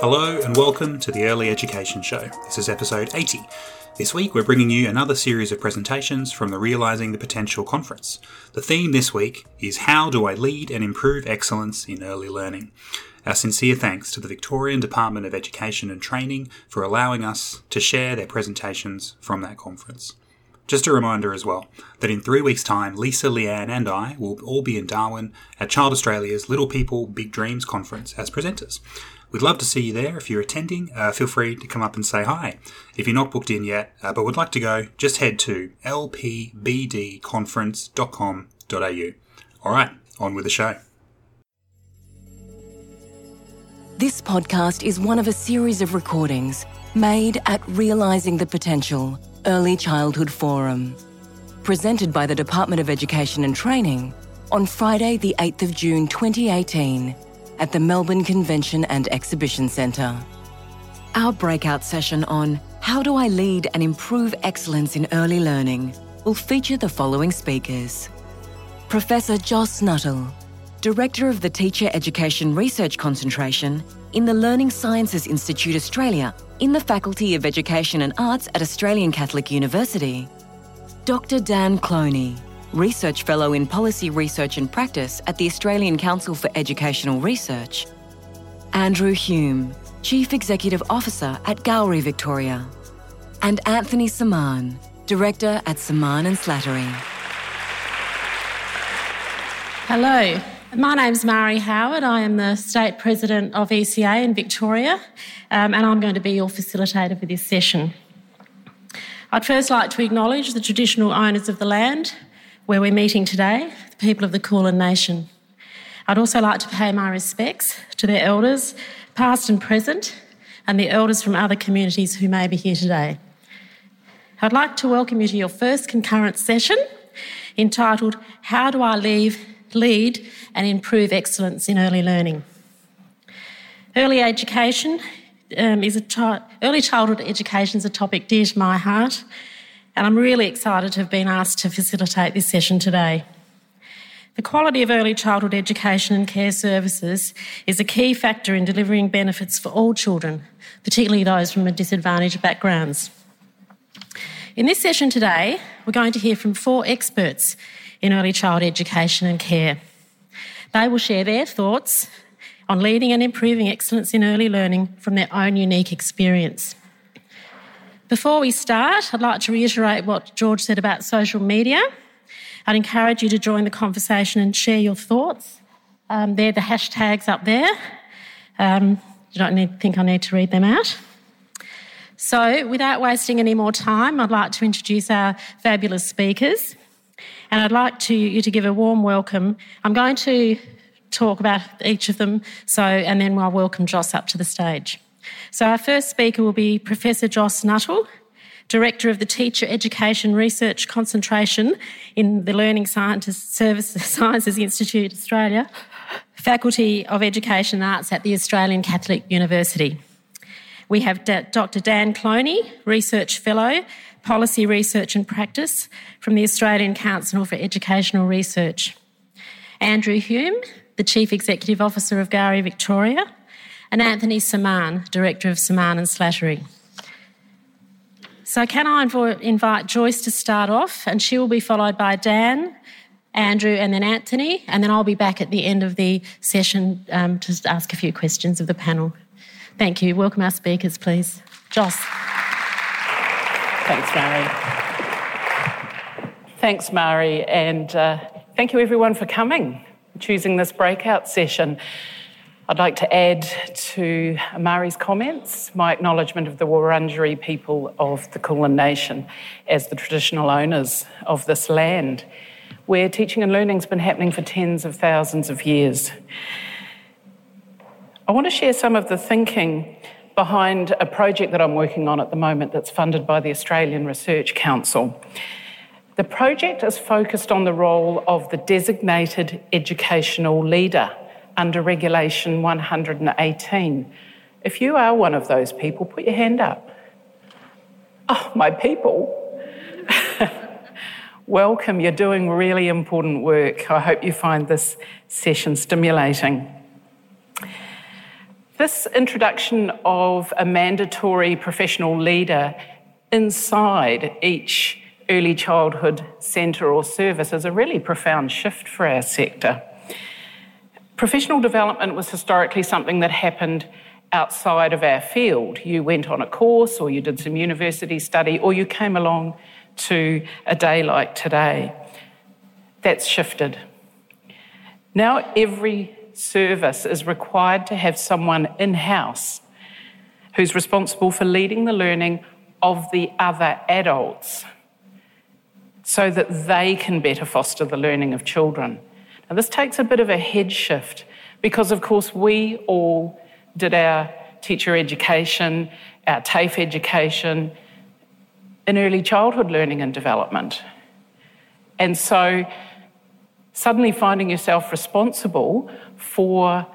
Hello and welcome to the Early Education Show. This is episode 80. This week we're bringing you another series of presentations from the Realising the Potential Conference. The theme this week is How do I lead and improve excellence in early learning? Our sincere thanks to the Victorian Department of Education and Training for allowing us to share their presentations from that conference. Just a reminder as well that in 3 weeks' time, Lisa, Leanne and I will all be in Darwin at Child Australia's Little People, Big Dreams Conference as presenters. We'd love to see you there. If you're attending, feel free to come up and say hi. If you're not booked in yet but would like to go, just head to lpbdconference.com.au. All right, on with the show. This podcast is one of a series of recordings made at Realising the Potential Early Childhood Forum, presented by the Department of Education and Training on Friday the 8th of June 2018 at the Melbourne Convention and Exhibition Centre. Our breakout session on How do I lead and improve excellence in early learning will feature the following speakers. Professor Joss Nuttall, Director of the Teacher Education Research Concentration in the Learning Sciences Institute Australia in the Faculty of Education and Arts at Australian Catholic University. Dr. Dan Cloney, Research Fellow in Policy Research and Practice at the Australian Council for Educational Research. Andrew Hume, Chief Executive Officer at Gowrie Victoria. And Anthony Semann, Director at Semann & Slattery. Hello. My name's Marie Howard. I am the State President of ECA in Victoria, and I'm going to be your facilitator for this session. I'd first like to acknowledge the traditional owners of the land where we're meeting today, the people of the Kulin Nation. I'd also like to pay my respects to their elders, past and present, and the elders from other communities who may be here today. I'd like to welcome you to your first concurrent session entitled, How do I lead and improve excellence in early learning. Early education early childhood education is a topic dear to my heart, and I'm really excited to have been asked to facilitate this session today. The quality of early childhood education and care services is a key factor in delivering benefits for all children, particularly those from disadvantaged backgrounds. In this session today, we're going to hear from four experts in early child education and care. They will share their thoughts on leading and improving excellence in early learning from their own unique experience. Before we start, I'd like to reiterate what George said about social media. I'd encourage you to join the conversation and share your thoughts. They're the hashtags up there. You don't think I need to read them out. So, without wasting any more time, I'd like to introduce our fabulous speakers. And I'd like you to give a warm welcome. I'm going to talk about each of them, and then I'll welcome Joss up to the stage. So our first speaker will be Professor Joss Nuttall, Director of the Teacher Education Research Concentration in the Learning Sciences Institute Australia, Faculty of Education and Arts at the Australian Catholic University. We have Dr. Dan Cloney, Research Fellow, Policy Research and Practice from the Australian Council for Educational Research. Andrew Hume, the Chief Executive Officer of Gowrie Victoria, and Anthony Semann, Director of Semann and Slattery. So can I invite Joyce to start off, and she will be followed by Dan, Andrew and then Anthony, and then I'll be back at the end of the session to ask a few questions of the panel. Thank you. Welcome our speakers, please. Joss. Thanks, Marie. And thank you, everyone, for coming, choosing this breakout session. I'd like to add to Mari's comments my acknowledgement of the Wurundjeri people of the Kulin Nation as the traditional owners of this land, where teaching and learning has been happening for tens of thousands of years. I want to share some of the thinking behind a project that I'm working on at the moment that's funded by the Australian Research Council. The project is focused on the role of the designated educational leader under Regulation 118. If you are one of those people, put your hand up. Oh, my people. Welcome, you're doing really important work. I hope you find this session stimulating. This introduction of a mandatory professional leader inside each early childhood centre or service is a really profound shift for our sector. Professional development was historically something that happened outside of our field. You went on a course or you did some university study or you came along to a day like today. That's shifted. Now every service is required to have someone in-house who's responsible for leading the learning of the other adults so that they can better foster the learning of children. Now, this takes a bit of a head shift because, of course, we all did our teacher education, our TAFE education in early childhood learning and development. And so suddenly finding yourself responsible for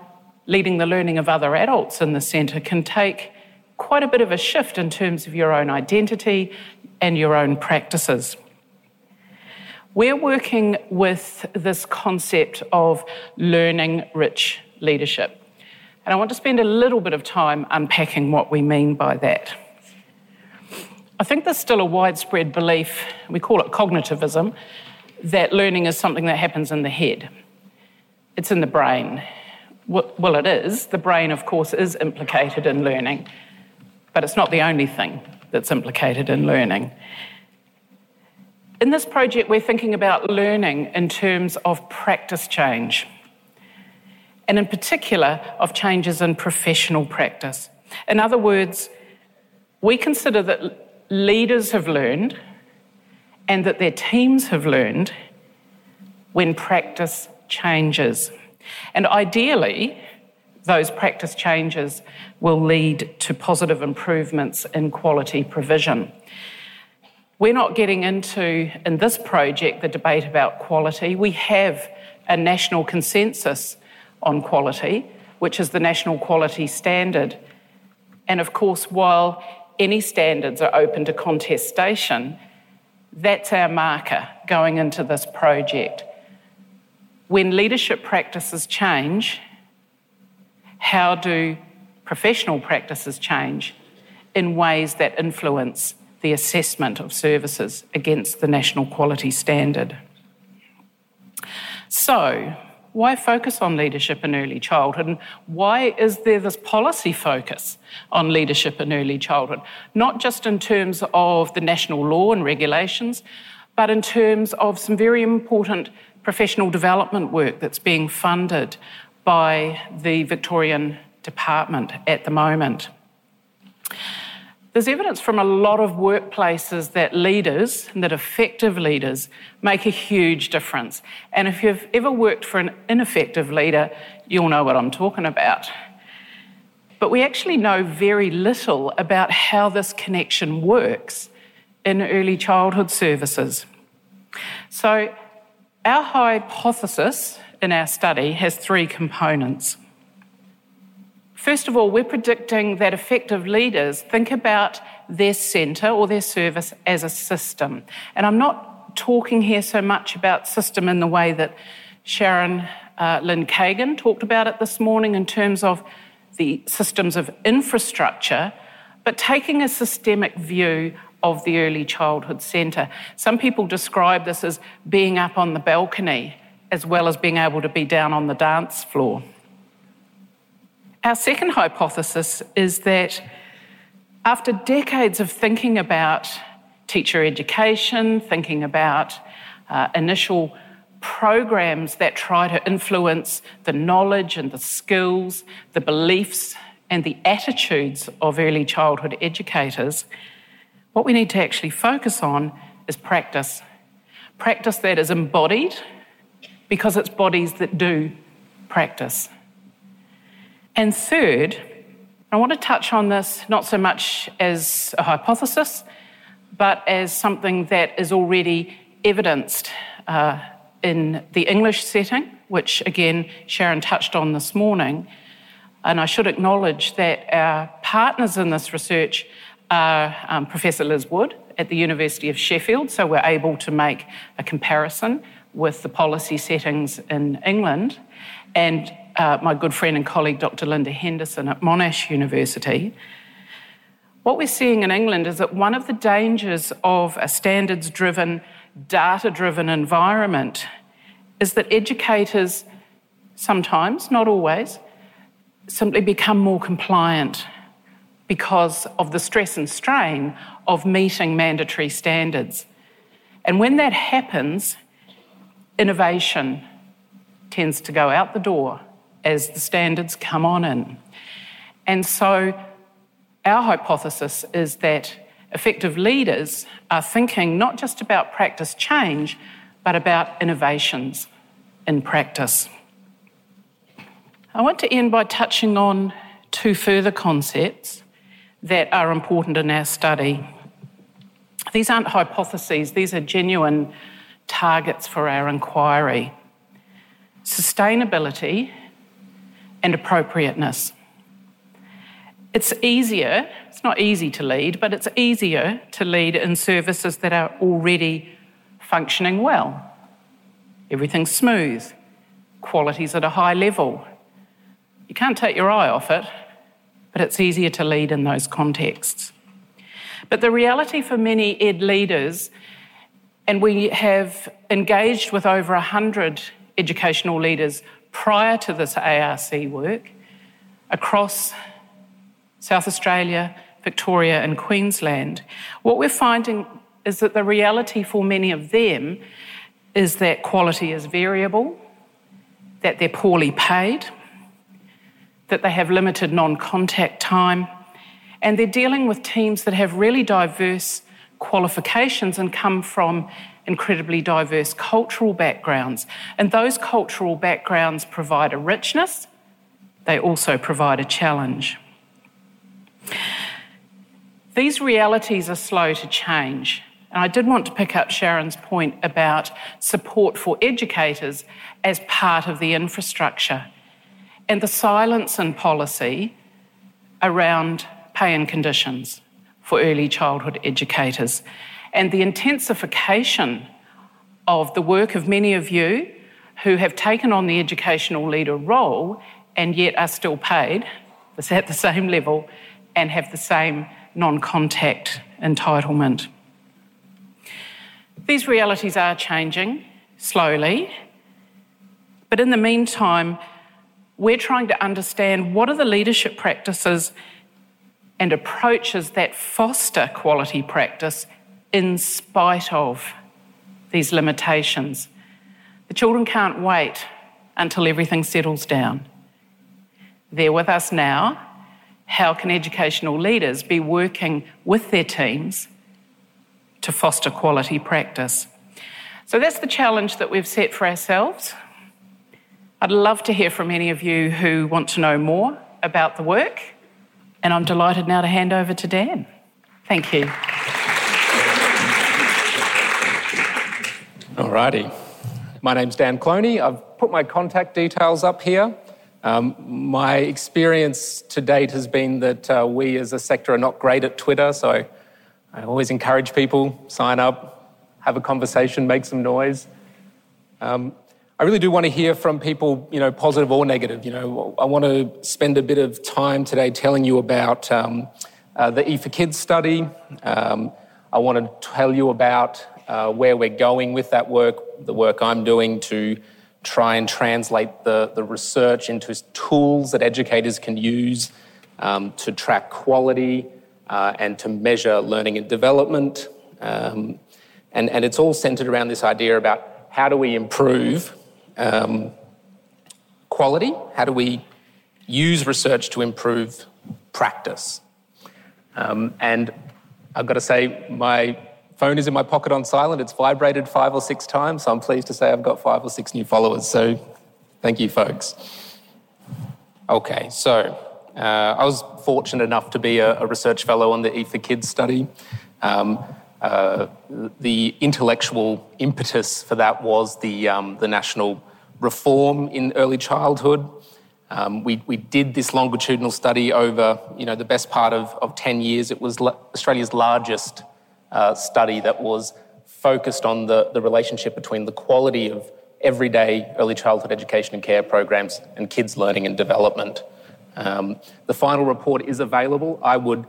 leading the learning of other adults in the centre can take quite a bit of a shift in terms of your own identity and your own practices. We're working with this concept of learning-rich leadership. And I want to spend a little bit of time unpacking what we mean by that. I think there's still a widespread belief, we call it cognitivism, that learning is something that happens in the head. It's in the brain. Well, it is. The brain, of course, is implicated in learning, but it's not the only thing that's implicated in learning. In this project, we're thinking about learning in terms of practice change, and in particular, of changes in professional practice. In other words, we consider that leaders have learned and that their teams have learned when practice changes. And ideally, those practice changes will lead to positive improvements in quality provision. We're not getting into, in this project, the debate about quality. We have a national consensus on quality, which is the National Quality Standard. And of course, while any standards are open to contestation, that's our marker going into this project. When leadership practices change, how do professional practices change in ways that influence the assessment of services against the National Quality Standard? So, why focus on leadership in early childhood? And why is there this policy focus on leadership in early childhood? Not just in terms of the national law and regulations, but in terms of some very important professional development work that's being funded by the Victorian Department at the moment. There's evidence from a lot of workplaces that leaders, and that effective leaders, make a huge difference. And if you've ever worked for an ineffective leader, you'll know what I'm talking about. But we actually know very little about how this connection works in early childhood services. So our hypothesis in our study has three components. First of all, we're predicting that effective leaders think about their centre or their service as a system. And I'm not talking here so much about system in the way that Sharon Lynn Kagan talked about it this morning in terms of the systems of infrastructure, but taking a systemic view of the early childhood centre. Some people describe this as being up on the balcony as well as being able to be down on the dance floor. Our second hypothesis is that after decades of thinking about teacher education, thinking about initial programs that try to influence the knowledge and the skills, the beliefs and the attitudes of early childhood educators, what we need to actually focus on is practice. Practice that is embodied because it's bodies that do practice. And third, I want to touch on this not so much as a hypothesis, but as something that is already evidenced in the English setting, which again, Sharon touched on this morning. And I should acknowledge that our partners in this research are Professor Liz Wood at the University of Sheffield, so we're able to make a comparison with the policy settings in England, and my good friend and colleague, Dr. Linda Henderson at Monash University, what we're seeing in England is that one of the dangers of a standards-driven, data-driven environment is that educators sometimes, not always, simply become more compliant because of the stress and strain of meeting mandatory standards. And when that happens, innovation tends to go out the door as the standards come on in. And so our hypothesis is that effective leaders are thinking not just about practice change, but about innovations in practice. I want to end by touching on two further concepts that are important in our study. These aren't hypotheses, these are genuine targets for our inquiry. Sustainability and appropriateness. It's easier, it's not easy to lead, but it's easier to lead in services that are already functioning well. Everything's smooth, quality's at a high level. You can't take your eye off it, but it's easier to lead in those contexts. But the reality for many ed leaders, and we have engaged with over 100 educational leaders prior to this ARC work across South Australia, Victoria and Queensland, what we're finding is that the reality for many of them is that quality is variable, that they're poorly paid, that they have limited non-contact time, and they're dealing with teams that have really diverse qualifications and come from incredibly diverse cultural backgrounds. And those cultural backgrounds provide a richness, they also provide a challenge. These realities are slow to change. And I did want to pick up Sharon's point about support for educators as part of the infrastructure. And the silence in policy around pay and conditions for early childhood educators. And the intensification of the work of many of you who have taken on the educational leader role and yet are still paid at the same level and have the same non-contact entitlement. These realities are changing slowly, but in the meantime, we're trying to understand what are the leadership practices and approaches that foster quality practice in spite of these limitations. The children can't wait until everything settles down. They're with us now. How can educational leaders be working with their teams to foster quality practice? So that's the challenge that we've set for ourselves. I'd love to hear from any of you who want to know more about the work, and I'm delighted now to hand over to Dan. Thank you. All righty. My name's Dan Cloney. I've put my contact details up here. My experience to date has been that we as a sector are not great at Twitter, so I always encourage people, sign up, have a conversation, make some noise. I really do want to hear from people, positive or negative. I want to spend a bit of time today telling you about the E4Kids study. I want to tell you about where we're going with that work, the work I'm doing to try and translate the research into tools that educators can use to track quality and to measure learning and development. And it's all centred around this idea about how do we improve quality? How do we use research to improve practice? And I've got to say, my phone is in my pocket on silent. It's vibrated 5 or 6 times, so I'm pleased to say I've got 5 or 6 new followers. So thank you, folks. Okay, so I was fortunate enough to be a research fellow on the E4Kids study. The intellectual impetus for that was the national reform in early childhood. We did this longitudinal study over, the best part of 10 years. It was Australia's largest study that was focused on the relationship between the quality of everyday early childhood education and care programs and kids' learning and development. The final report is available. I would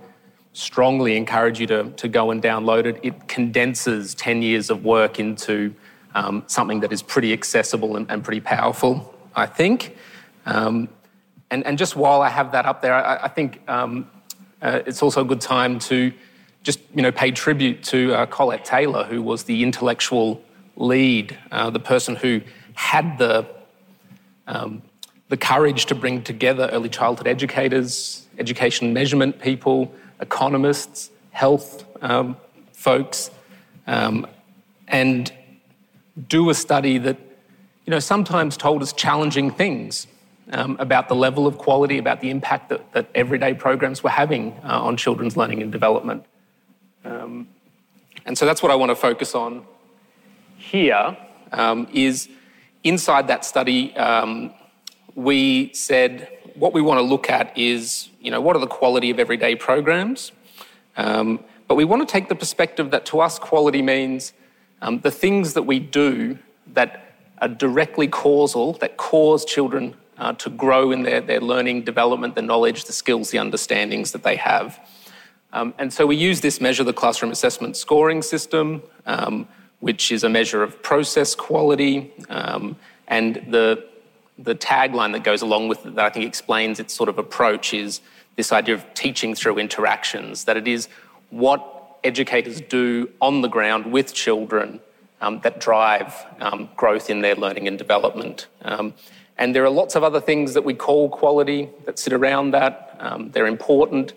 strongly encourage you to go and download it. It condenses 10 years of work into something that is pretty accessible and pretty powerful, I think. And just while I have that up there, I think it's also a good time to just, pay tribute to Colette Taylor, who was the intellectual lead, the person who had the courage to bring together early childhood educators, education measurement people, economists, health folks, and do a study that, sometimes told us challenging things about the level of quality, about the impact that everyday programs were having on children's learning and development. And so that's what I want to focus on here, is inside that study, we said what we want to look at is, what are the quality of everyday programs? But we want to take the perspective that to us quality means the things that we do that are directly causal, that cause children to grow in their learning, development, the knowledge, the skills, the understandings that they have. And so we use this measure, the Classroom Assessment Scoring System, which is a measure of process quality, and the tagline that goes along with it that I think explains its sort of approach is this idea of teaching through interactions, that it is what educators do on the ground with children that drive growth in their learning and development. And there are lots of other things that we call quality that sit around that. They're important.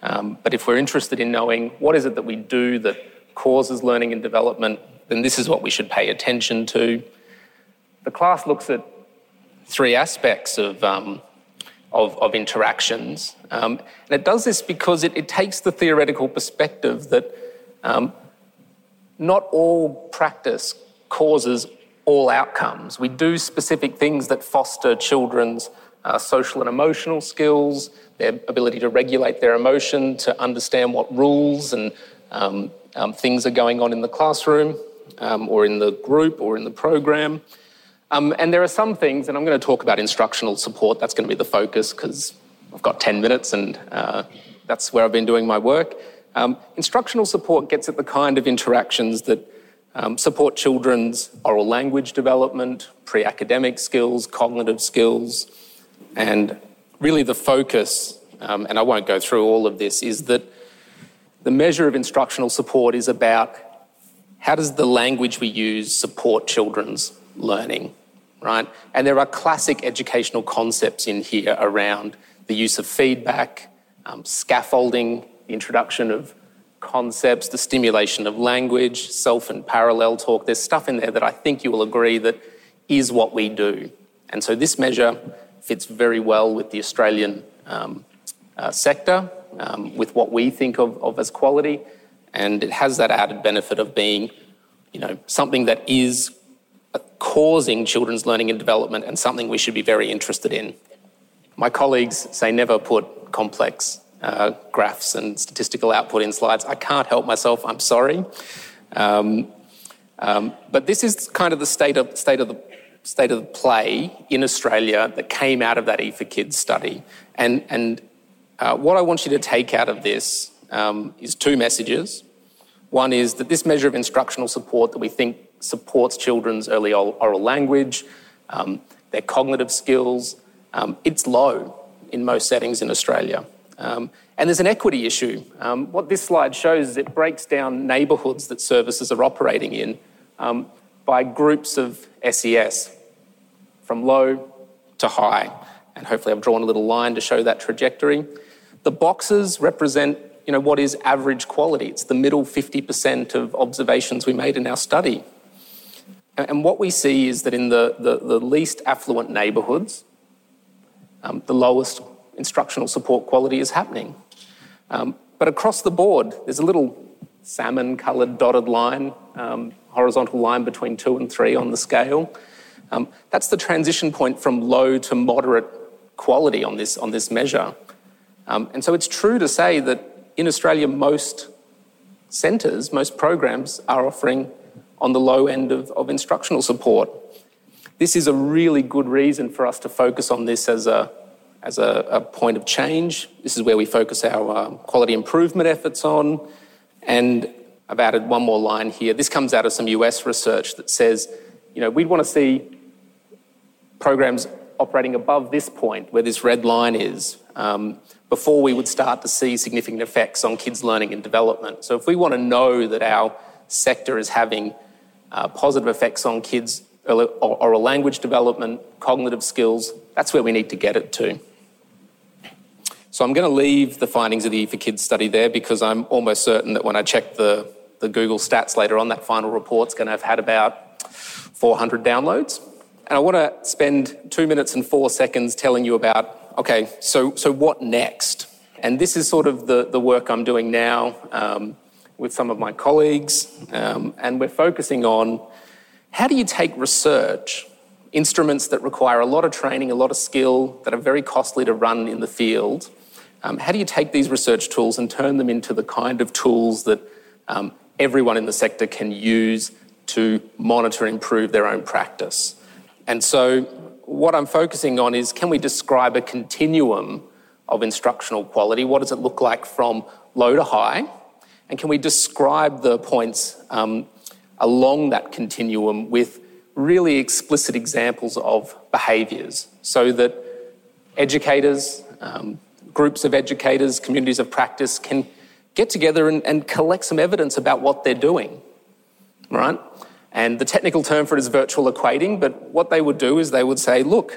But if we're interested in knowing what is it that we do that causes learning and development, then this is what we should pay attention to. The class looks at three aspects of interactions. And it does this because it takes the theoretical perspective that not all practice causes all outcomes. We do specific things that foster children's social and emotional skills, their ability to regulate their emotion, to understand what rules and things are going on in the classroom or in the group or in the program. And there are some things, and I'm going to talk about instructional support. That's going to be the focus because I've got 10 minutes and that's where I've been doing my work. Instructional support gets at the kind of interactions that support children's oral language development, pre-academic skills, cognitive skills, and really the focus, and I won't go through all of this, is that the measure of instructional support is about how does the language we use support children's learning, right? And there are classic educational concepts in here around the use of feedback, scaffolding, the introduction of concepts, the stimulation of language, self and parallel talk. There's stuff in there that I think you will agree that is what we do. And so this measure fits very well with the Australian sector, with what we think of as quality, and it has that added benefit of being, something that is causing children's learning and development and something we should be very interested in. My colleagues say never put complex graphs and statistical output in slides. I can't help myself, I'm sorry. But this is kind of the state of the play in Australia that came out of that E4Kids study. And what I want you to take out of this is two messages. One is that this measure of instructional support that we think supports children's early oral language, their cognitive skills, it's low in most settings in Australia. And there's an equity issue. What this slide shows is it breaks down neighbourhoods that services are operating in by groups of SES, from low to high. And hopefully I've drawn a little line to show that trajectory. The boxes represent, what is average quality. It's the middle 50% of observations we made in our study. And what we see is that in the least affluent neighbourhoods, the lowest instructional support quality is happening. But across the board, there's a little salmon-coloured dotted line, horizontal line between 2 and 3 on the scale. That's the transition point from low to moderate quality on this measure. And so it's true to say that in Australia, most centres, most programs are offering on the low end of instructional support. this is a really good reason for us to focus on this as a point of change. This is where we focus our quality improvement efforts on. And I've added one more line here. This comes out of some US research that says, you know, we'd want to see programs operating above this point where this red line is before we would start to see significant effects on kids' learning and development. So if we want to know that our sector is having positive effects on kids' oral language development, cognitive skills, that's where we need to get it to. So I'm going to leave the findings of the E4Kids study there because I'm almost certain that when I check the Google stats later on, that final report's going to have had about 400 downloads. And I want to spend 2 minutes and 4 seconds telling you about, okay, so what next? And this is sort of the work I'm doing now with some of my colleagues. And we're focusing on how do you take research, instruments that require a lot of training, a lot of skill, that are very costly to run in the field. How do you take these research tools and turn them into the kind of tools that everyone in the sector can use to monitor and improve their own practice? And so what I'm focusing on is, can we describe a continuum of instructional quality? What does it look like from low to high? And can we describe the points along that continuum with really explicit examples of behaviours so that educators, groups of educators, communities of practice can get together and collect some evidence about what they're doing, right? And the technical term for it is virtual equating, but what they would do is they would say, look,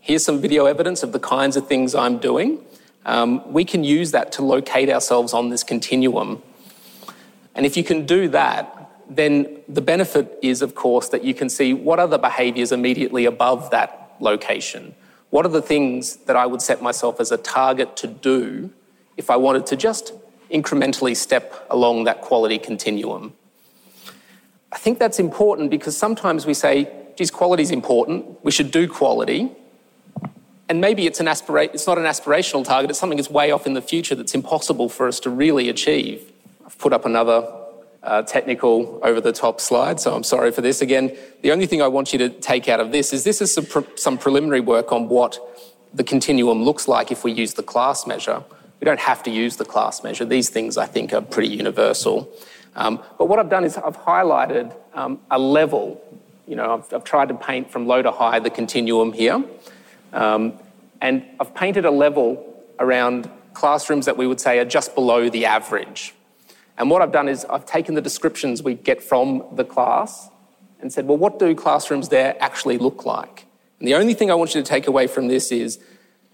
here's some video evidence of the kinds of things I'm doing. We can use that to locate ourselves on this continuum. And if you can do that, then the benefit is, of course, that you can see what are the behaviours immediately above that location. What are the things that I would set myself as a target to do if I wanted to just incrementally step along that quality continuum? I think that's important because sometimes we say, geez, quality's important, we should do quality, and maybe it's not an aspirational target, it's something that's way off in the future that's impossible for us to really achieve. I've put up another technical over-the-top slide, so I'm sorry for this again. The only thing I want you to take out of this is some preliminary work on what the continuum looks like if we use the class measure. We don't have to use the class measure. These things, I think, are pretty universal. But what I've done is I've highlighted a level. You know, I've tried to paint from low to high the continuum here. And I've painted a level around classrooms that we would say are just below the average. And what I've done is I've taken the descriptions we get from the class and said, well, what do classrooms there actually look like? And the only thing I want you to take away from this is,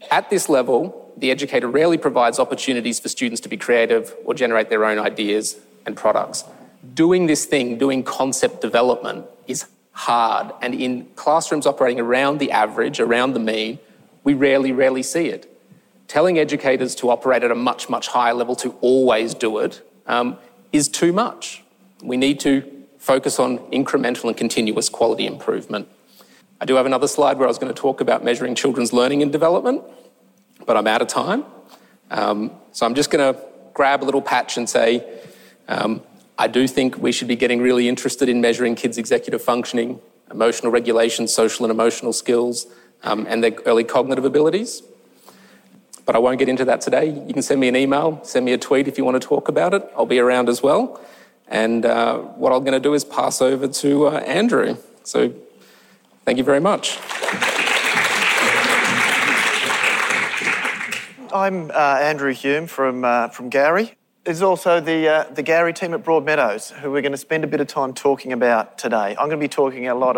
at this level, the educator rarely provides opportunities for students to be creative or generate their own ideas and products. Doing this thing, doing concept development, is hard. And in classrooms operating around the average, around the mean, we rarely see it. Telling educators to operate at a much, much higher level, to always do it, is too much. We need to focus on incremental and continuous quality improvement. I do have another slide where I was going to talk about measuring children's learning and development, but I'm out of time. So I'm just going to grab a little patch and say, I do think we should be getting really interested in measuring kids' executive functioning, emotional regulation, social and emotional skills, and their early cognitive abilities. But I won't get into that today. You can send me an email, send me a tweet if you want to talk about it. I'll be around as well. And what I'm going to do is pass over to Andrew. So thank you very much. I'm Andrew Hume from Gowrie. There's also the Gowrie team at Broadmeadows, who we're going to spend a bit of time talking about today. I'm going to be talking a lot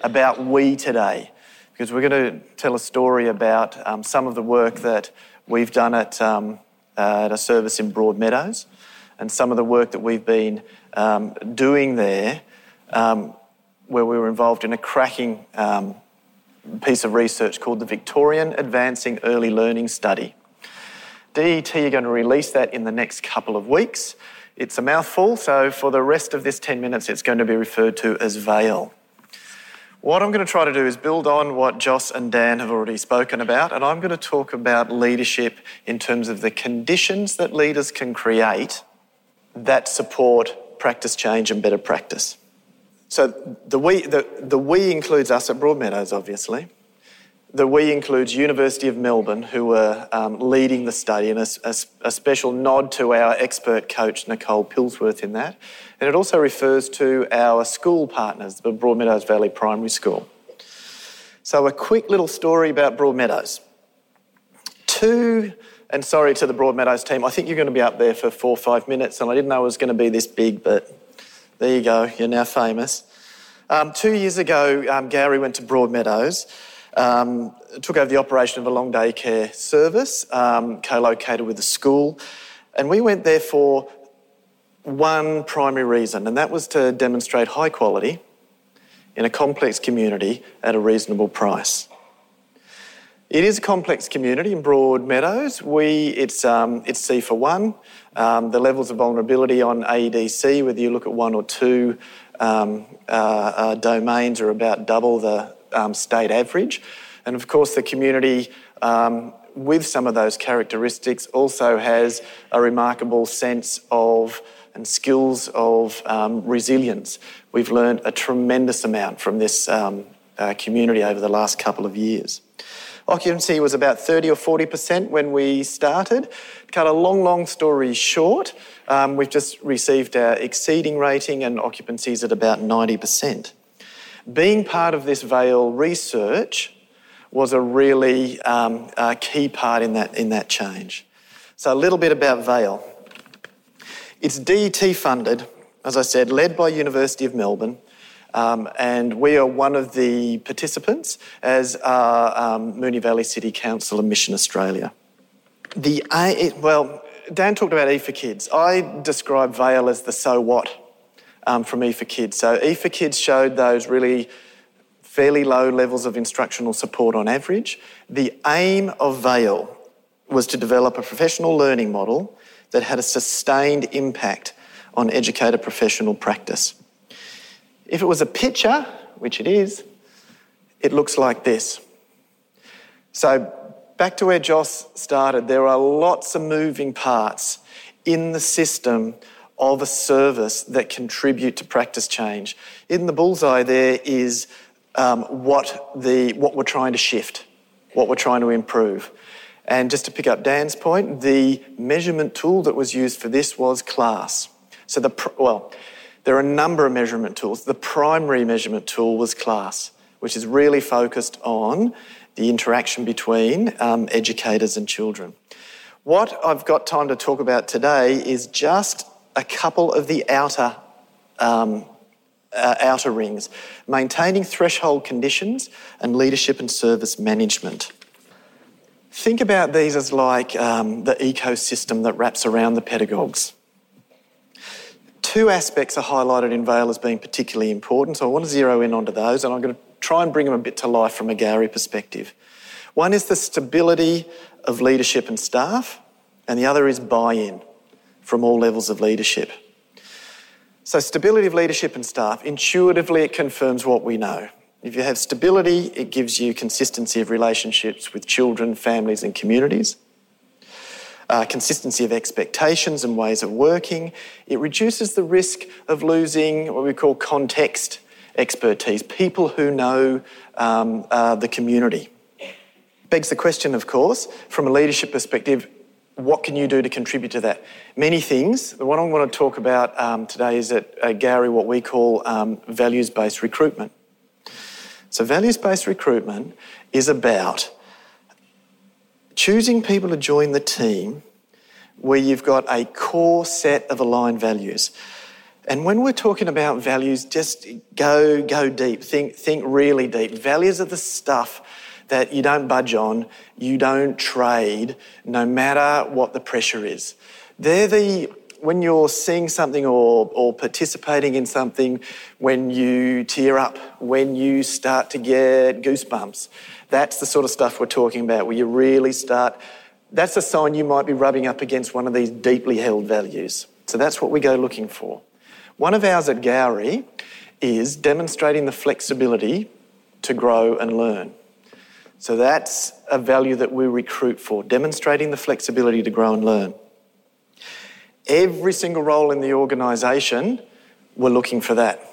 about we today, because we're going to tell a story about some of the work that we've done at a service in Broadmeadows, and some of the work that we've been doing there, where we were involved in a cracking piece of research called the Victorian Advancing Early Learning Study. DET are going to release that in the next couple of weeks. It's a mouthful, so for the rest of this 10 minutes, it's going to be referred to as VALE. What I'm going to try to do is build on what Joss and Dan have already spoken about, and I'm going to talk about leadership in terms of the conditions that leaders can create that support practice change and better practice. So the we includes us at Broadmeadows, obviously. The we includes University of Melbourne, who were leading the study, and a special nod to our expert coach, Nicole Pillsworth, in that. And it also refers to our school partners, the Broadmeadows Valley Primary School. So a quick little story about Broadmeadows. And sorry to the Broadmeadows team, I think you're going to be up there for 4 or 5 minutes, and I didn't know it was going to be this big, but there you go, you're now famous. 2 years ago, Gowrie went to Broadmeadows, took over the operation of a long day care service, co-located with the school, and we went there for one primary reason, and that was to demonstrate high quality in a complex community at a reasonable price. It is a complex community in Broadmeadows. It's C4-1. The levels of vulnerability on AEDC, whether you look at 1 or 2 domains, are about double the state average. And of course the community with some of those characteristics also has a remarkable sense of and skills of resilience. We've learned a tremendous amount from this community over the last couple of years. Occupancy was about 30 or 40% when we started. To cut a long story short, we've just received our exceeding rating and occupancy is at about 90%. Being part of this Vail research was a really key part in that change. So a little bit about Vail. It's DET funded, as I said, led by University of Melbourne, and we are one of the participants, as are Moonee Valley City Council and Mission Australia. Dan talked about E4Kids. I describe Vail as the so what from E4Kids. So E4Kids showed those really fairly low levels of instructional support on average. The aim of Vail was to develop a professional learning model that had a sustained impact on educator professional practice. If it was a picture, which it is, it looks like this. So back to where Joss started, there are lots of moving parts in the system of a service that contribute to practice change. In the bullseye there is what we're trying to shift, what we're trying to improve. And just to pick up Dan's point, the measurement tool that was used for this was class. So there are a number of measurement tools. The primary measurement tool was class, which is really focused on the interaction between educators and children. What I've got time to talk about today is just a couple of the outer rings, maintaining threshold conditions and leadership and service management. Think about these as like the ecosystem that wraps around the pedagogues. Two aspects are highlighted in Vail as being particularly important, so I want to zero in onto those, and I'm going to try and bring them a bit to life from a Gowrie perspective. One is the stability of leadership and staff, and the other is buy-in from all levels of leadership. So stability of leadership and staff, intuitively it confirms what we know. If you have stability, it gives you consistency of relationships with children, families and communities. Consistency of expectations and ways of working. It reduces the risk of losing what we call context expertise, people who know the community. Begs the question, of course, from a leadership perspective, what can you do to contribute to that? Many things. The one I want to talk about today is at Gowrie what we call values-based recruitment. So values-based recruitment is about choosing people to join the team where you've got a core set of aligned values. And when we're talking about values, just go deep, think really deep. Values are the stuff that you don't budge on, you don't trade, no matter what the pressure is. When you're seeing something or participating in something, when you tear up, when you start to get goosebumps, that's the sort of stuff we're talking about, where you really start. That's a sign you might be rubbing up against one of these deeply held values. So that's what we go looking for. One of ours at Gowrie is demonstrating the flexibility to grow and learn. So that's a value that we recruit for, demonstrating the flexibility to grow and learn. Every single role in the organisation, we're looking for that.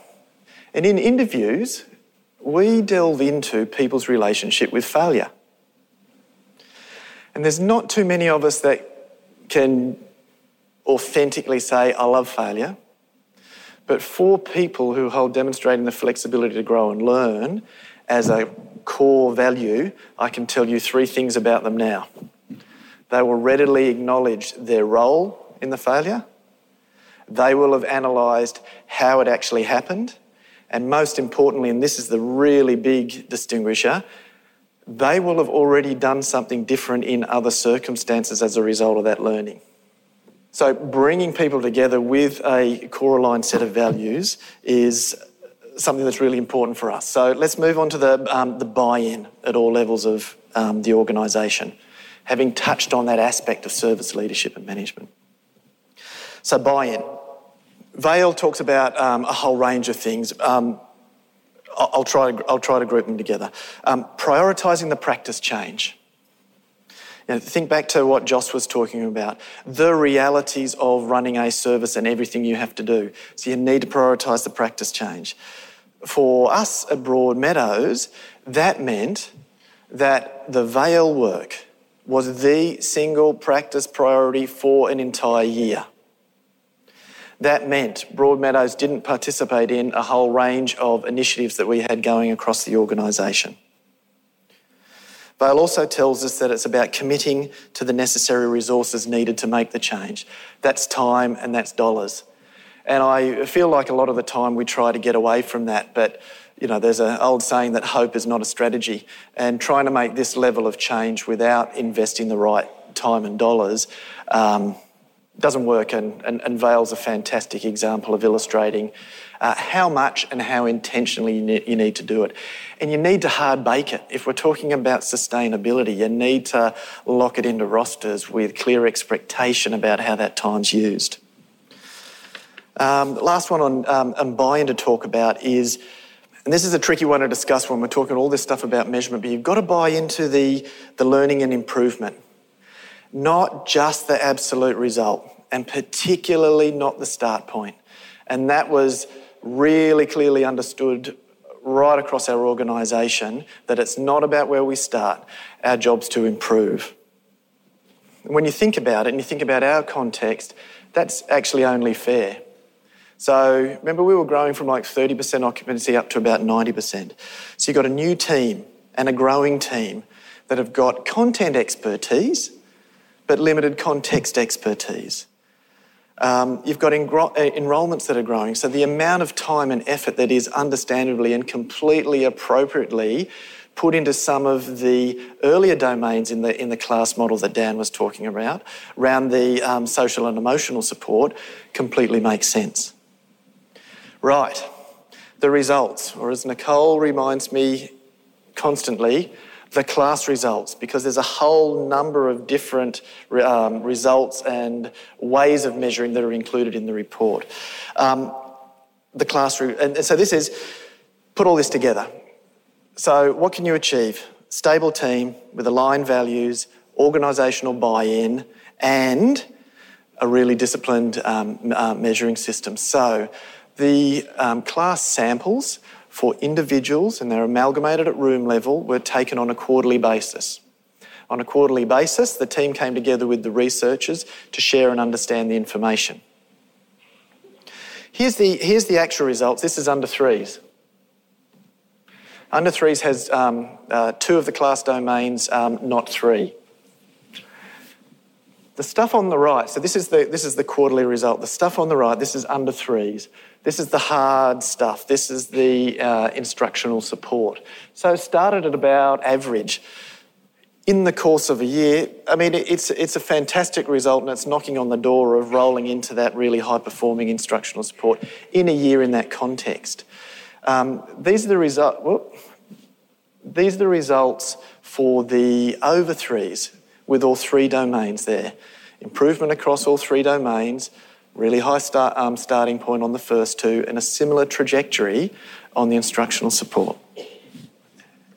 And in interviews, we delve into people's relationship with failure. And there's not too many of us that can authentically say, I love failure. But for people who hold demonstrating the flexibility to grow and learn as a core value, I can tell you three things about them now. They will readily acknowledge their role in the failure. They will have analysed how it actually happened. And most importantly, and this is the really big distinguisher, they will have already done something different in other circumstances as a result of that learning. So bringing people together with a core-aligned set of values is something that's really important for us. So let's move on to the buy-in at all levels of the organisation, having touched on that aspect of service leadership and management. So buy-in. Vail talks about a whole range of things. I'll try to group them together. Prioritising the practice change. Now, think back to what Joss was talking about, the realities of running a service and everything you have to do. So you need to prioritise the practice change. For us at Broadmeadows, that meant that the Vail work was the single practice priority for an entire year. That meant Broadmeadows didn't participate in a whole range of initiatives that we had going across the organisation. Vail also tells us that it's about committing to the necessary resources needed to make the change. That's time and that's dollars. And I feel like a lot of the time we try to get away from that, but you know, there's an old saying that hope is not a strategy, and trying to make this level of change without investing the right time and dollars doesn't work, and Vail's a fantastic example of illustrating how much and how intentionally you need to do it. And you need to hard bake it. If we're talking about sustainability, you need to lock it into rosters with clear expectation about how that time's used. Last one on buy-in to talk about is, and this is a tricky one to discuss when we're talking all this stuff about measurement, but you've got to buy into the learning and improvement. Not just the absolute result, and particularly not the start point. And that was really clearly understood right across our organisation, that it's not about where we start, our job's to improve. And when you think about it and you think about our context, that's actually only fair. So remember, we were growing from like 30% occupancy up to about 90%. So you've got a new team and a growing team that have got content expertise but limited context expertise. You've got enrolments that are growing, so the amount of time and effort that is understandably and completely appropriately put into some of the earlier domains in the class model that Dan was talking about, around the social and emotional support, completely makes sense. Right, the results, or as Nicole reminds me constantly, the class results, because there's a whole number of different results and ways of measuring that are included in the report. The classroom, and so this is, put all this together. So what can you achieve? Stable team with aligned values, organisational buy-in, and a really disciplined measuring system. So the class samples for individuals, and they're amalgamated at room level, were taken on a quarterly basis. On a quarterly basis, the team came together with the researchers to share and understand the information. Here's the actual results. This is under threes. Under threes has two of the class domains, not three. The stuff on the right, so this is the quarterly result. The stuff on the right, this is under threes. This is the hard stuff. This is the instructional support. So it started at about average. In the course of a year, I mean, it's a fantastic result, and it's knocking on the door of rolling into that really high-performing instructional support in a year in that context. These are the results for the over threes, with all three domains there. Improvement across all three domains, really high starting point on the first two, and a similar trajectory on the instructional support.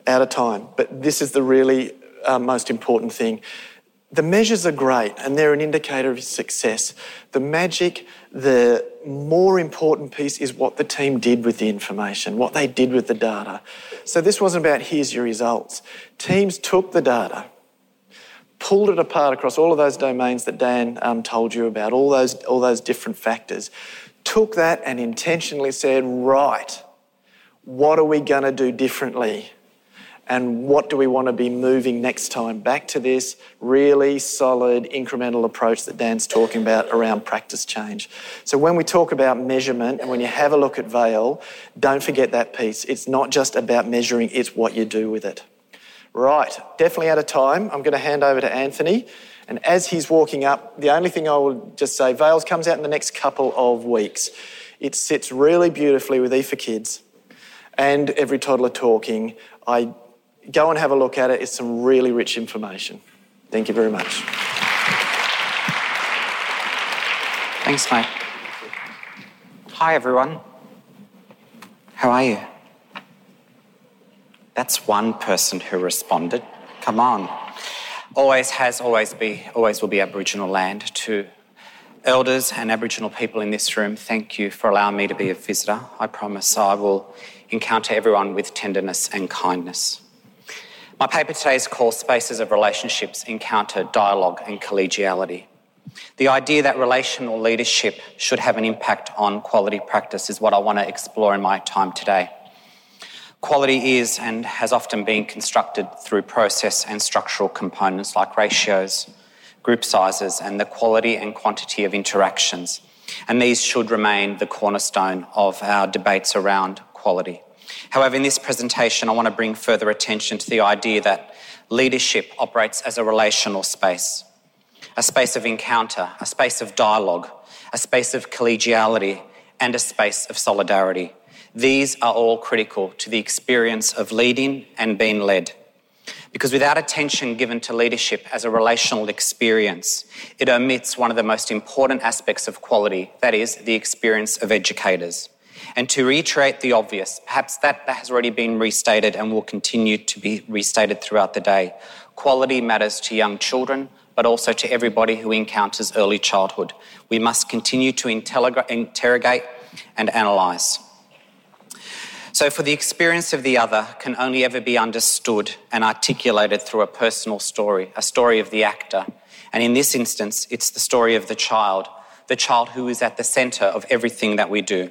Out of time, but this is the really most important thing. The measures are great and they're an indicator of success. The magic, the more important piece is what the team did with the information, what they did with the data. So this wasn't about here's your results. Teams took the data, pulled it apart across all of those domains that Dan told you about, all those different factors, took that and intentionally said, right, what are we going to do differently? And what do we want to be moving next time? Back to this really solid incremental approach that Dan's talking about around practice change. So when we talk about measurement and when you have a look at Vail, don't forget that piece. It's not just about measuring, it's what you do with it. Right, definitely out of time. I'm going to hand over to Anthony. And as he's walking up, the only thing I will just say, Vail's comes out in the next couple of weeks. It sits really beautifully with E4Kids and Every Toddler Talking. Go and have a look at it. It's some really rich information. Thank you very much. Thanks, mate. Hi, everyone. How are you? That's one person who responded. Come on. Always has, always will be Aboriginal land. To elders and Aboriginal people in this room, thank you for allowing me to be a visitor. I promise I will encounter everyone with tenderness and kindness. My paper today is called Spaces of Relationships, Encounter, Dialogue and Collegiality. The idea that relational leadership should have an impact on quality practice is what I want to explore in my time today. Quality is and has often been constructed through process and structural components like ratios, group sizes and the quality and quantity of interactions. And these should remain the cornerstone of our debates around quality. However, in this presentation, I want to bring further attention to the idea that leadership operates as a relational space, a space of encounter, a space of dialogue, a space of collegiality, and a space of solidarity. These are all critical to the experience of leading and being led. Because without attention given to leadership as a relational experience, it omits one of the most important aspects of quality, that is, the experience of educators. And to reiterate the obvious, perhaps that has already been restated and will continue to be restated throughout the day. Quality matters to young children, but also to everybody who encounters early childhood. We must continue to interrogate and analyse. So for the experience of the other can only ever be understood and articulated through a personal story, a story of the actor. And in this instance, it's the child who is at the centre of everything that we do.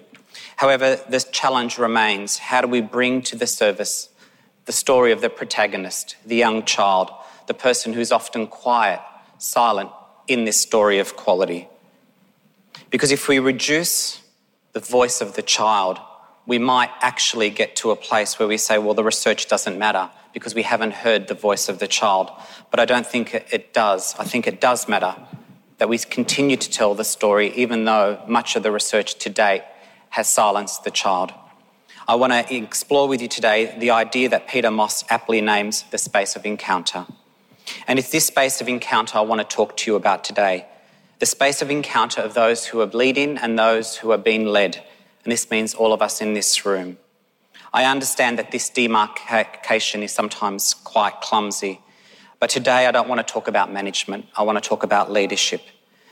However, this challenge remains. How do we bring to the service the story of the protagonist, the young child, the person who's often quiet, silent, in this story of quality? Because if we reduce the voice of the child, we might actually get to a place where we say, well, the research doesn't matter because we haven't heard the voice of the child. But I don't think it does. I think it does matter that we continue to tell the story, even though much of the research to date has silenced the child. I want to explore with you today the idea that Peter Moss aptly names the space of encounter. And it's this space of encounter I want to talk to you about today, the space of encounter of those who are leading and those who are being led. And this means all of us in this room. I understand that this demarcation is sometimes quite clumsy, but today I don't want to talk about management. I want to talk about leadership,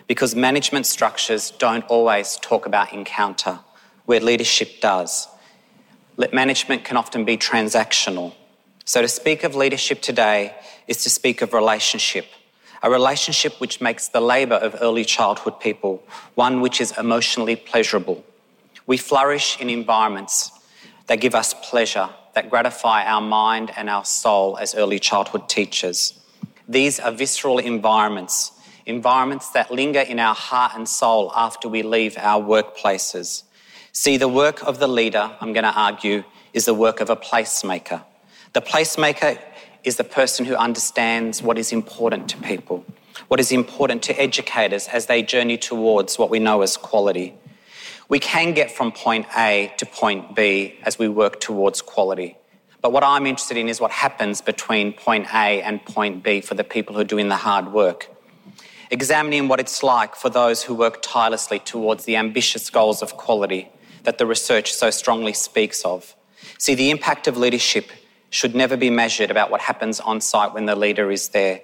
because management structures don't always talk about encounter, where leadership does. Management can often be transactional. So to speak of leadership today is to speak of relationship, a relationship which makes the labour of early childhood people one which is emotionally pleasurable. We flourish in environments that give us pleasure, that gratify our mind and our soul as early childhood teachers. These are visceral environments, environments that linger in our heart and soul after we leave our workplaces. See, the work of the leader, I'm going to argue, is the work of a placemaker. The placemaker is the person who understands what is important to people, what is important to educators as they journey towards what we know as quality. We can get from point A to point B as we work towards quality. But what I'm interested in is what happens between point A and point B for the people who are doing the hard work. Examining what it's like for those who work tirelessly towards the ambitious goals of quality that the research so strongly speaks of. See, the impact of leadership should never be measured about what happens on site when the leader is there,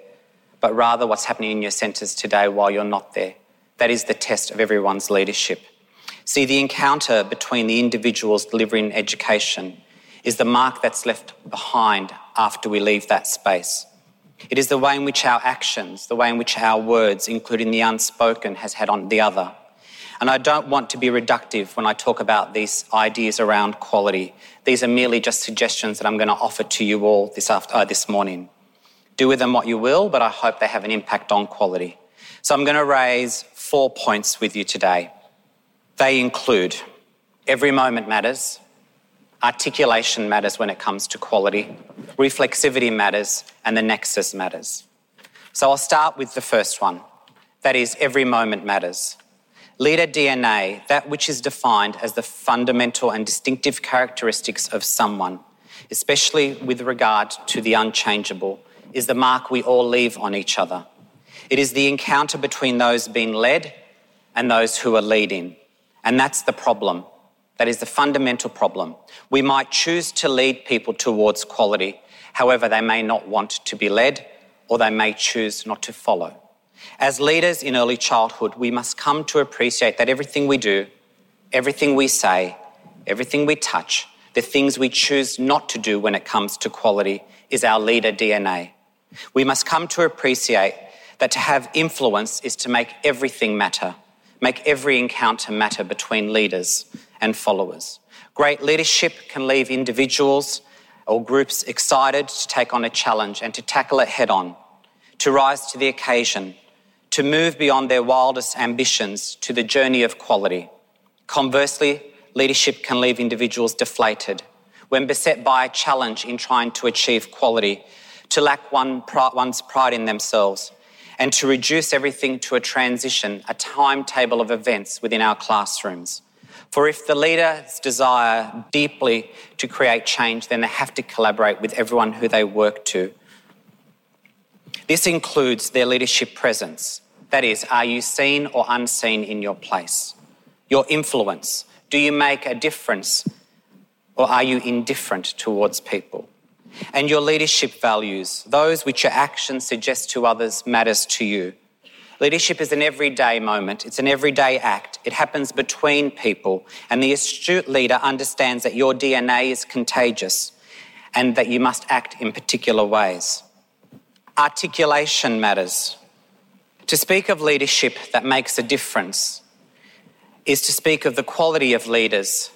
but rather what's happening in your centres today while you're not there. That is the test of everyone's leadership. See, the encounter between the individuals delivering education is the mark that's left behind after we leave that space. It is the way in which our actions, the way in which our words, including the unspoken, has had on the other. And I don't want to be reductive when I talk about these ideas around quality. These are merely just suggestions that I'm going to offer to you all this morning. Do with them what you will, but I hope they have an impact on quality. So I'm going to raise 4 points with you today. They include every moment matters, articulation matters when it comes to quality, reflexivity matters, and the nexus matters. So I'll start with the first one. That is, every moment matters. Leader DNA, that which is defined as the fundamental and distinctive characteristics of someone, especially with regard to the unchangeable, is the mark we all leave on each other. It is the encounter between those being led and those who are leading. And that's the problem. That is the fundamental problem. We might choose to lead people towards quality. However, they may not want to be led, or they may choose not to follow. As leaders in early childhood, we must come to appreciate that everything we do, everything we say, everything we touch, the things we choose not to do when it comes to quality is our leader DNA. We must come to appreciate that to have influence is to make everything matter, make every encounter matter between leaders and followers. Great leadership can leave individuals or groups excited to take on a challenge and to tackle it head on, to rise to the occasion, to move beyond their wildest ambitions to the journey of quality. Conversely, leadership can leave individuals deflated when beset by a challenge in trying to achieve quality, to lack one's pride in themselves, and to reduce everything to a transition, a timetable of events within our classrooms. For if the leaders desire deeply to create change, then they have to collaborate with everyone who they work to. This includes their leadership presence. That is, are you seen or unseen in your place? Your influence. Do you make a difference, or are you indifferent towards people? And your leadership values, those which your actions suggest to others, matters to you. Leadership is an everyday moment. It's an everyday act. It happens between people, and the astute leader understands that your DNA is contagious and that you must act in particular ways. Articulation matters. To speak of leadership that makes a difference is to speak of the quality of leaders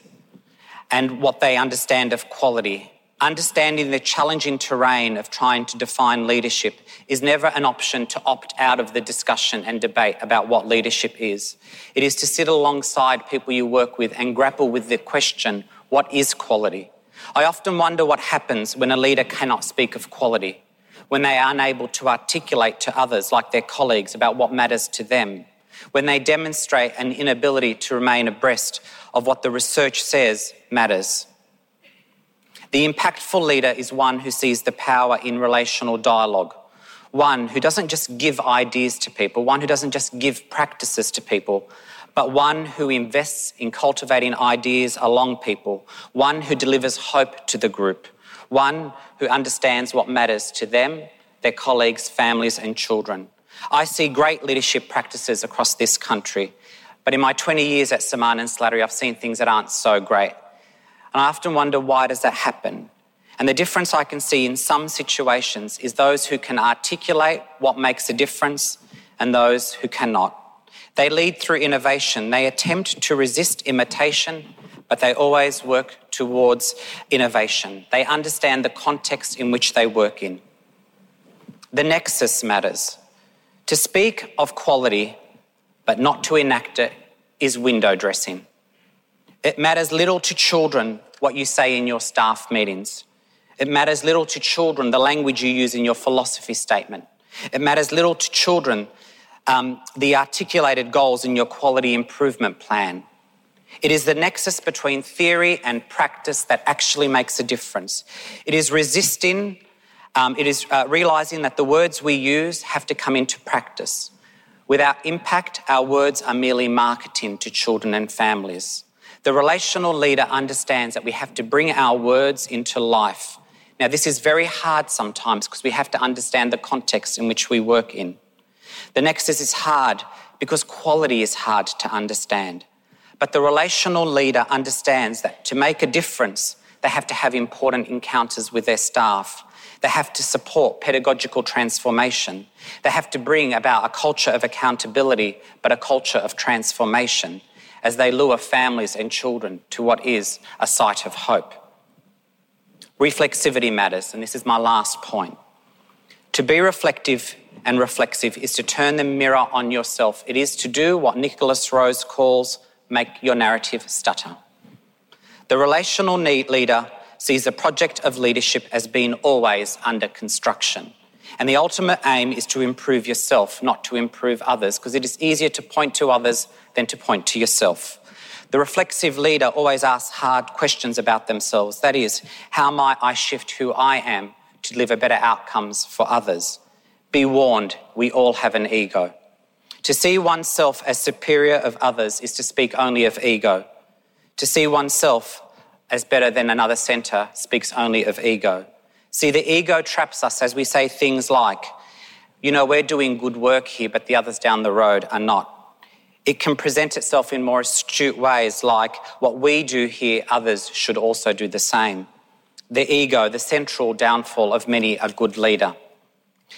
and what they understand of quality. Understanding the challenging terrain of trying to define leadership is never an option to opt out of the discussion and debate about what leadership is. It is to sit alongside people you work with and grapple with the question, what is quality? I often wonder what happens when a leader cannot speak of quality, when they are unable to articulate to others, like their colleagues, about what matters to them, when they demonstrate an inability to remain abreast of what the research says matters. The impactful leader is one who sees the power in relational dialogue, one who doesn't just give ideas to people, one who doesn't just give practices to people, but one who invests in cultivating ideas along people, one who delivers hope to the group, one who understands what matters to them, their colleagues, families and children. I see great leadership practices across this country, but in my 20 years at Semann and Slattery, I've seen things that aren't so great. And I often wonder, why does that happen? And the difference I can see in some situations is those who can articulate what makes a difference and those who cannot. They lead through innovation. They attempt to resist imitation, but they always work towards innovation. They understand the context in which they work in. The nexus matters. To speak of quality, but not to enact it, is window dressing. It matters little to children what you say in your staff meetings. It matters little to children the language you use in your philosophy statement. It matters little to children the articulated goals in your quality improvement plan. It is the nexus between theory and practice that actually makes a difference. It is realising that the words we use have to come into practice. Without impact, our words are merely marketing to children and families. The relational leader understands that we have to bring our words into life, Now, this is very hard sometimes because we have to understand the context in which we work in. The next is hard because quality is hard to understand. But the relational leader understands that to make a difference, they have to have important encounters with their staff. They have to support pedagogical transformation. They have to bring about a culture of accountability, but a culture of transformation as they lure families and children to what is a site of hope. Reflexivity matters, and this is my last point. To be reflective and reflexive is to turn the mirror on yourself. It is to do what Nicholas Rose calls make your narrative stutter. The relational leader sees the project of leadership as being always under construction. And the ultimate aim is to improve yourself, not to improve others, because it is easier to point to others than to point to yourself. The reflexive leader always asks hard questions about themselves. That is, how might I shift who I am to deliver better outcomes for others? Be warned, we all have an ego. To see oneself as superior of others is to speak only of ego. To see oneself as better than another centre speaks only of ego. See, the ego traps us as we say things like, you know, we're doing good work here, but the others down the road are not. It can present itself in more astute ways like, what we do here, others should also do the same. The ego, the central downfall of many a good leader.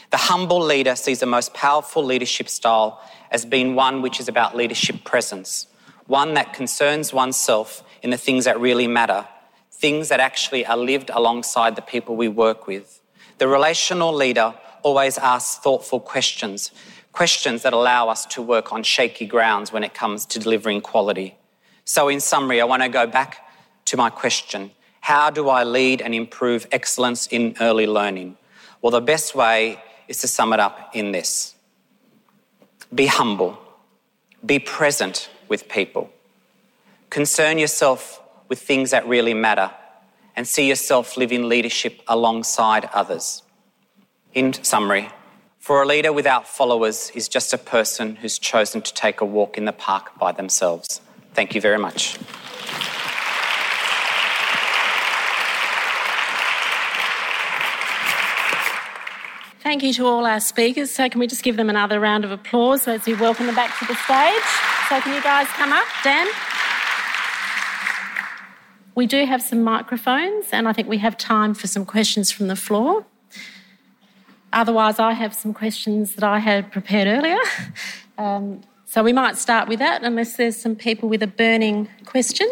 The humble leader sees the most powerful leadership style as being one which is about leadership presence, one that concerns oneself in the things that really matter, things that actually are lived alongside the people we work with. The relational leader always asks thoughtful questions, questions that allow us to work on shaky grounds when it comes to delivering quality. So in summary, I want to go back to my question. How do I lead and improve excellence in early learning? Well, the best way is to sum it up in this. Be humble. Be present with people. Concern yourself with things that really matter and see yourself live in leadership alongside others. In summary, for a leader without followers is just a person who's chosen to take a walk in the park by themselves. Thank you very much. Thank you to all our speakers. So can we just give them another round of applause as we welcome them back to the stage? So can you guys come up, Dan? We do have some microphones and I think we have time for some questions from the floor. Otherwise, I have some questions that I had prepared earlier. So we might start with that unless there's some people with a burning question.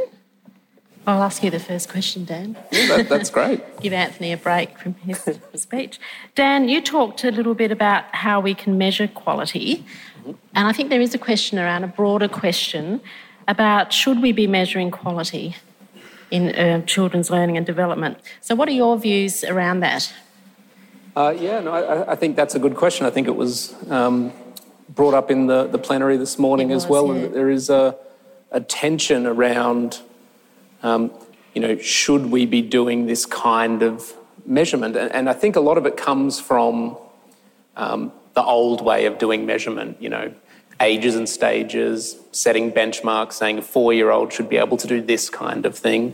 I'll ask you the first question, Dan. Yeah, that's great. Give Anthony a break from his speech. Dan, you talked a little bit about how we can measure quality. Mm-hmm. And I think there is a question around, a broader question, about should we be measuring quality in children's learning and development? So what are your views around that? I think that's a good question. I think it was brought up in the plenary this morning as well. Yeah. And there is a tension around... should we be doing this kind of measurement? And I think a lot of it comes from the old way of doing measurement, ages and stages, setting benchmarks, saying a 4-year-old should be able to do this kind of thing.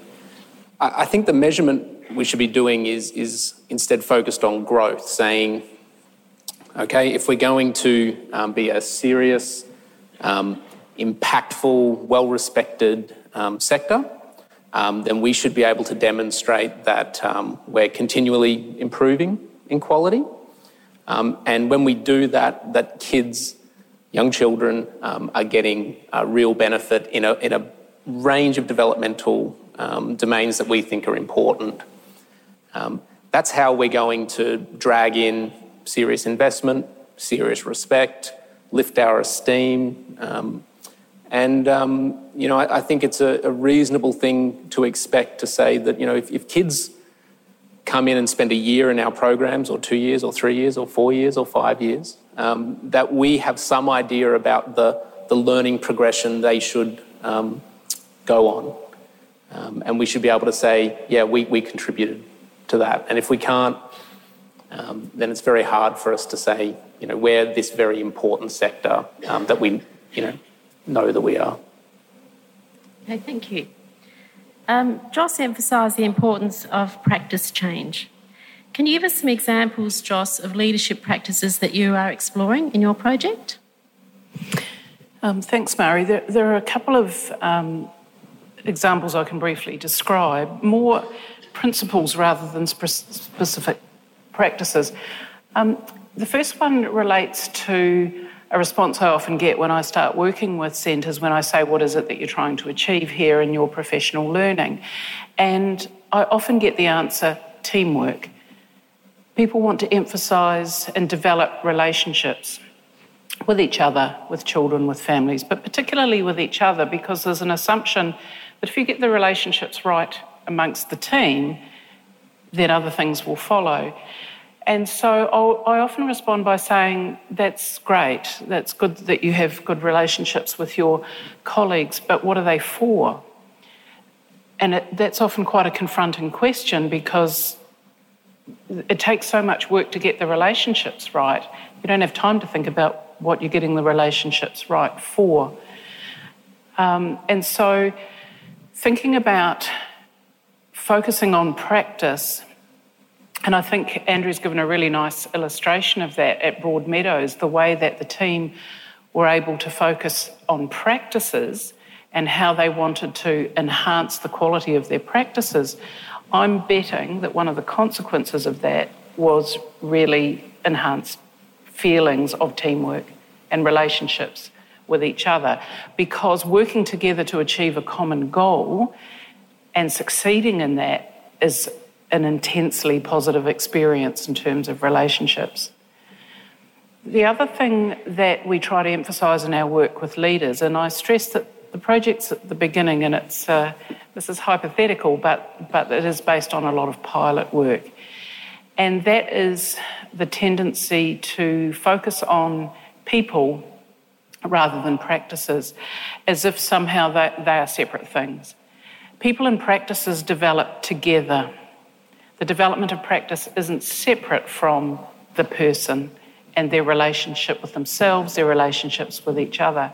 I think the measurement we should be doing is instead focused on growth, saying, okay, if we're going to be a serious, impactful, well-respected sector... then we should be able to demonstrate that we're continually improving in quality. And when we do that, that kids, young children, are getting a real benefit in a range of developmental domains that we think are important. That's how we're going to drag in serious investment, serious respect, lift our esteem, I think it's a reasonable thing to expect to say that, if kids come in and spend a year in our programs or 2 years or 3 years or 4 years or 5 years, that we have some idea about the learning progression they should go on. And we should be able to say, yeah, we contributed to that. And if we can't, then it's very hard for us to say, we're this very important sector that we, know that we are. Okay, thank you. Joss emphasised the importance of practice change. Can you give us some examples, Joss, of leadership practices that you are exploring in your project? Thanks, Marie. There are a couple of examples I can briefly describe, more principles rather than specific practices. The first one relates to a response I often get when I start working with centres when I say, what is it that you're trying to achieve here in your professional learning? And I often get the answer, teamwork. People want to emphasise and develop relationships with each other, with children, with families, but particularly with each other, because there's an assumption that if you get the relationships right amongst the team, then other things will follow. And so I often respond by saying, that's great, that's good that you have good relationships with your colleagues, but what are they for? And that's often quite a confronting question, because it takes so much work to get the relationships right. You don't have time to think about what you're getting the relationships right for. And so thinking about focusing on practice, and I think Andrew's given a really nice illustration of that at Broadmeadows, the way that the team were able to focus on practices and how they wanted to enhance the quality of their practices. I'm betting that one of the consequences of that was really enhanced feelings of teamwork and relationships with each other, because working together to achieve a common goal and succeeding in that is an intensely positive experience in terms of relationships. The other thing that we try to emphasise in our work with leaders, and I stress that the project's at the beginning, and it's this is hypothetical, but it is based on a lot of pilot work. And that is the tendency to focus on people rather than practices, as if somehow they are separate things. People and practices develop together. The development of practice isn't separate from the person and their relationship with themselves, their relationships with each other.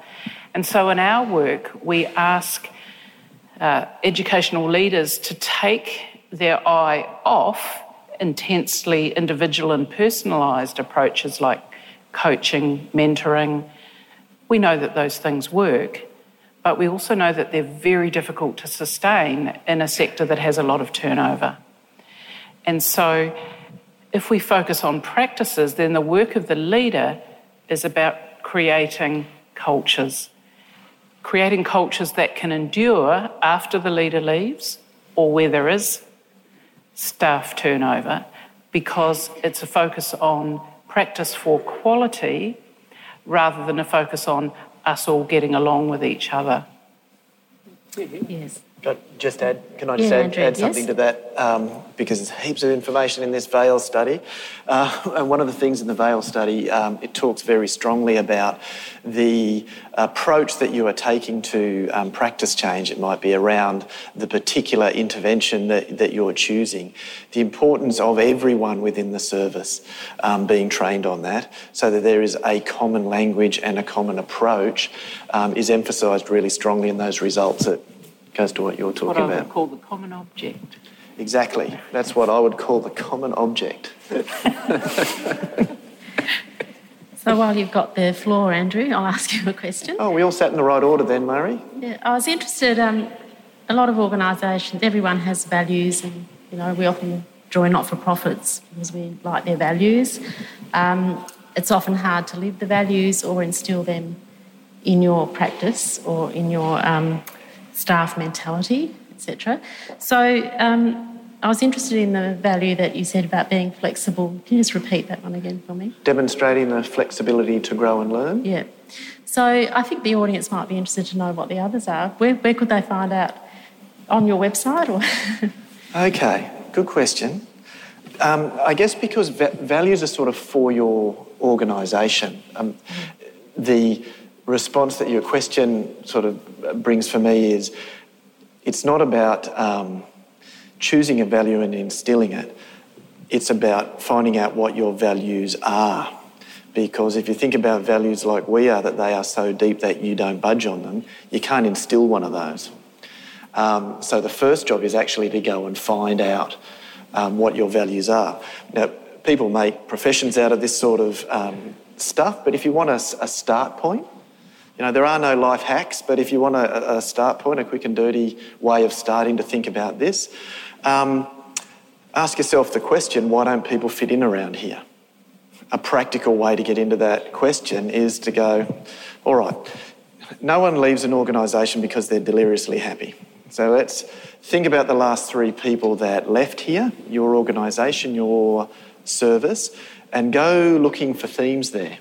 And so in our work, we ask educational leaders to take their eye off intensely individual and personalised approaches like coaching, mentoring. We know that those things work, but we also know that they're very difficult to sustain in a sector that has a lot of turnover. And so if we focus on practices, then the work of the leader is about creating cultures that can endure after the leader leaves or where there is staff turnover, because it's a focus on practice for quality rather than a focus on us all getting along with each other. Yes. Can I just add something to that? Because there's heaps of information in this Vail study. And one of the things in the Vail study, it talks very strongly about the approach that you are taking to practice change. It might be around the particular intervention that you're choosing. The importance of everyone within the service being trained on that, so that there is a common language and a common approach, is emphasised really strongly in those results. It goes to what you're talking about. What I would call the common object. Exactly. That's what I would call the common object. So while you've got the floor, Andrew, I'll ask you a question. Oh, we all sat in the right order then, Murray. Yeah, I was interested, a lot of organisations, everyone has values, and, you know, we often join not-for-profits because we like their values. It's often hard to live the values or instil them in your practice or in your staff mentality, etc. So I was interested in the value that you said about being flexible. Can you just repeat that one again for me? Demonstrating the flexibility to grow and learn. Yeah. So I think the audience might be interested to know what the others are. Where could they find out? On your website? Or? Okay, good question. I guess because values are sort of for your organisation. The response that your question sort of brings for me is, it's not about choosing a value and instilling it. It's about finding out what your values are. Because if you think about values like we are, that they are so deep that you don't budge on them, you can't instill one of those. So the first job is actually to go and find out what your values are. Now, people make professions out of this sort of stuff, but if you want a start point, you know, there are no life hacks, but if you want a start point, a quick and dirty way of starting to think about this, ask yourself the question, why don't people fit in around here? A practical way to get into that question is to go, all right, no one leaves an organisation because they're deliriously happy. So let's think about the last three people that left here, your organisation, your service, and go looking for themes there.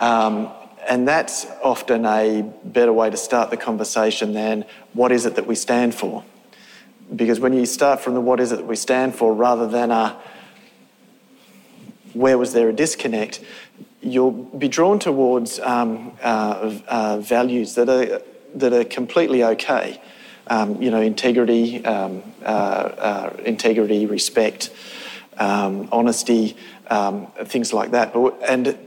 And that's often a better way to start the conversation than what is it that we stand for? Because when you start from the what is it that we stand for rather than a where was there a disconnect, you'll be drawn towards values that are completely okay. You know, integrity, respect, honesty, things like that. And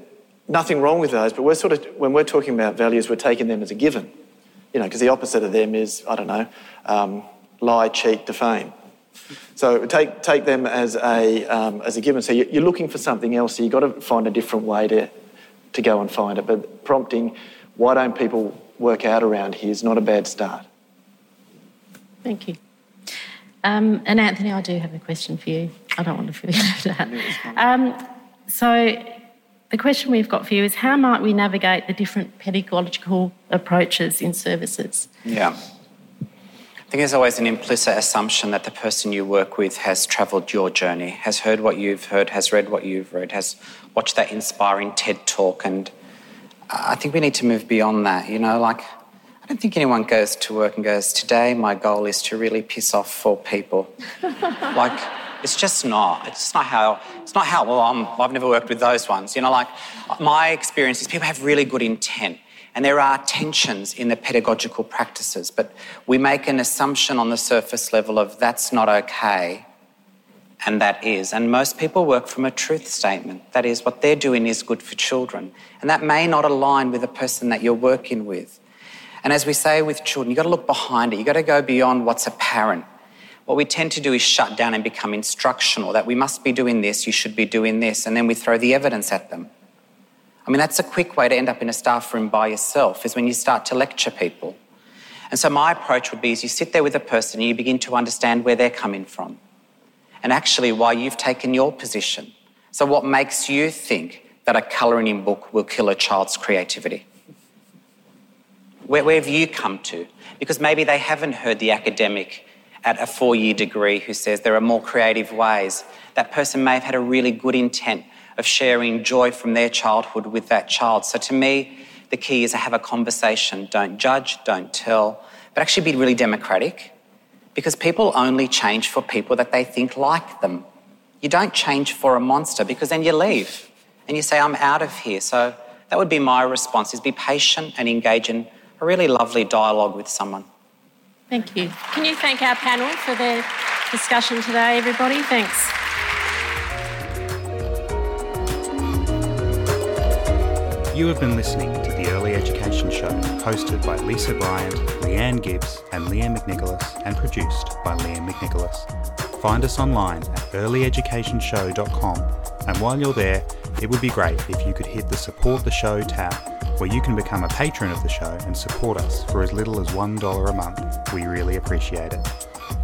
nothing wrong with those, but we're sort of, when we're talking about values, we're taking them as a given, you know, because the opposite of them is, I don't know, lie, cheat, defame. So take them as a given. So you're looking for something else, so you've got to find a different way to go and find it. But prompting, why don't people work out around here is not a bad start. Thank you. And Anthony, I do have a question for you. I don't want to feel you after that. So the question we've got for you is, how might we navigate the different pedagogical approaches in services? Yeah. I think there's always an implicit assumption that the person you work with has travelled your journey, has heard what you've heard, has read what you've read, has watched that inspiring TED talk, and I think we need to move beyond that. You know, like, I don't think anyone goes to work and goes, today my goal is to really piss off four people. Like, it's just not. I've never worked with those ones. You know, like, my experience is people have really good intent. And there are tensions in the pedagogical practices, but we make an assumption on the surface level of that's not okay, and that is. And most people work from a truth statement. That is, what they're doing is good for children. And that may not align with the person that you're working with. And as we say with children, you've got to look behind it. You've got to go beyond what's apparent. What we tend to do is shut down and become instructional, that we must be doing this, you should be doing this, and then we throw the evidence at them. I mean, that's a quick way to end up in a staff room by yourself, is when you start to lecture people. And so my approach would be is you sit there with a person and you begin to understand where they're coming from and actually why you've taken your position. So what makes you think that a colouring in book will kill a child's creativity? Where have you come to? Because maybe they haven't heard the academic at a 4-year degree who says there are more creative ways. That person may have had a really good intent of sharing joy from their childhood with that child. So to me, the key is to have a conversation. Don't judge, don't tell, but actually be really democratic, because people only change for people that they think like them. You don't change for a monster, because then you leave and you say, I'm out of here. So that would be my response, is be patient and engage in a really lovely dialogue with someone. Thank you. Can you thank our panel for their discussion today, everybody? Thanks. You have been listening to The Early Education Show, hosted by Lisa Bryant, Leanne Gibbs and Liam McNicholas, and produced by Liam McNicholas. Find us online at earlyeducationshow.com, and while you're there, it would be great if you could hit the Support the Show tab, where you can become a patron of the show and support us for as little as $1 a month. We really appreciate it.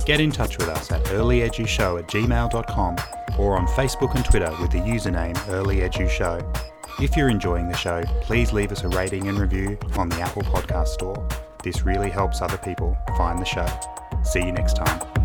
Get in touch with us at earlyeduShow@gmail.com or on Facebook and Twitter with the username earlyeduShow. If you're enjoying the show, please leave us a rating and review on the Apple Podcast Store. This really helps other people find the show. See you next time.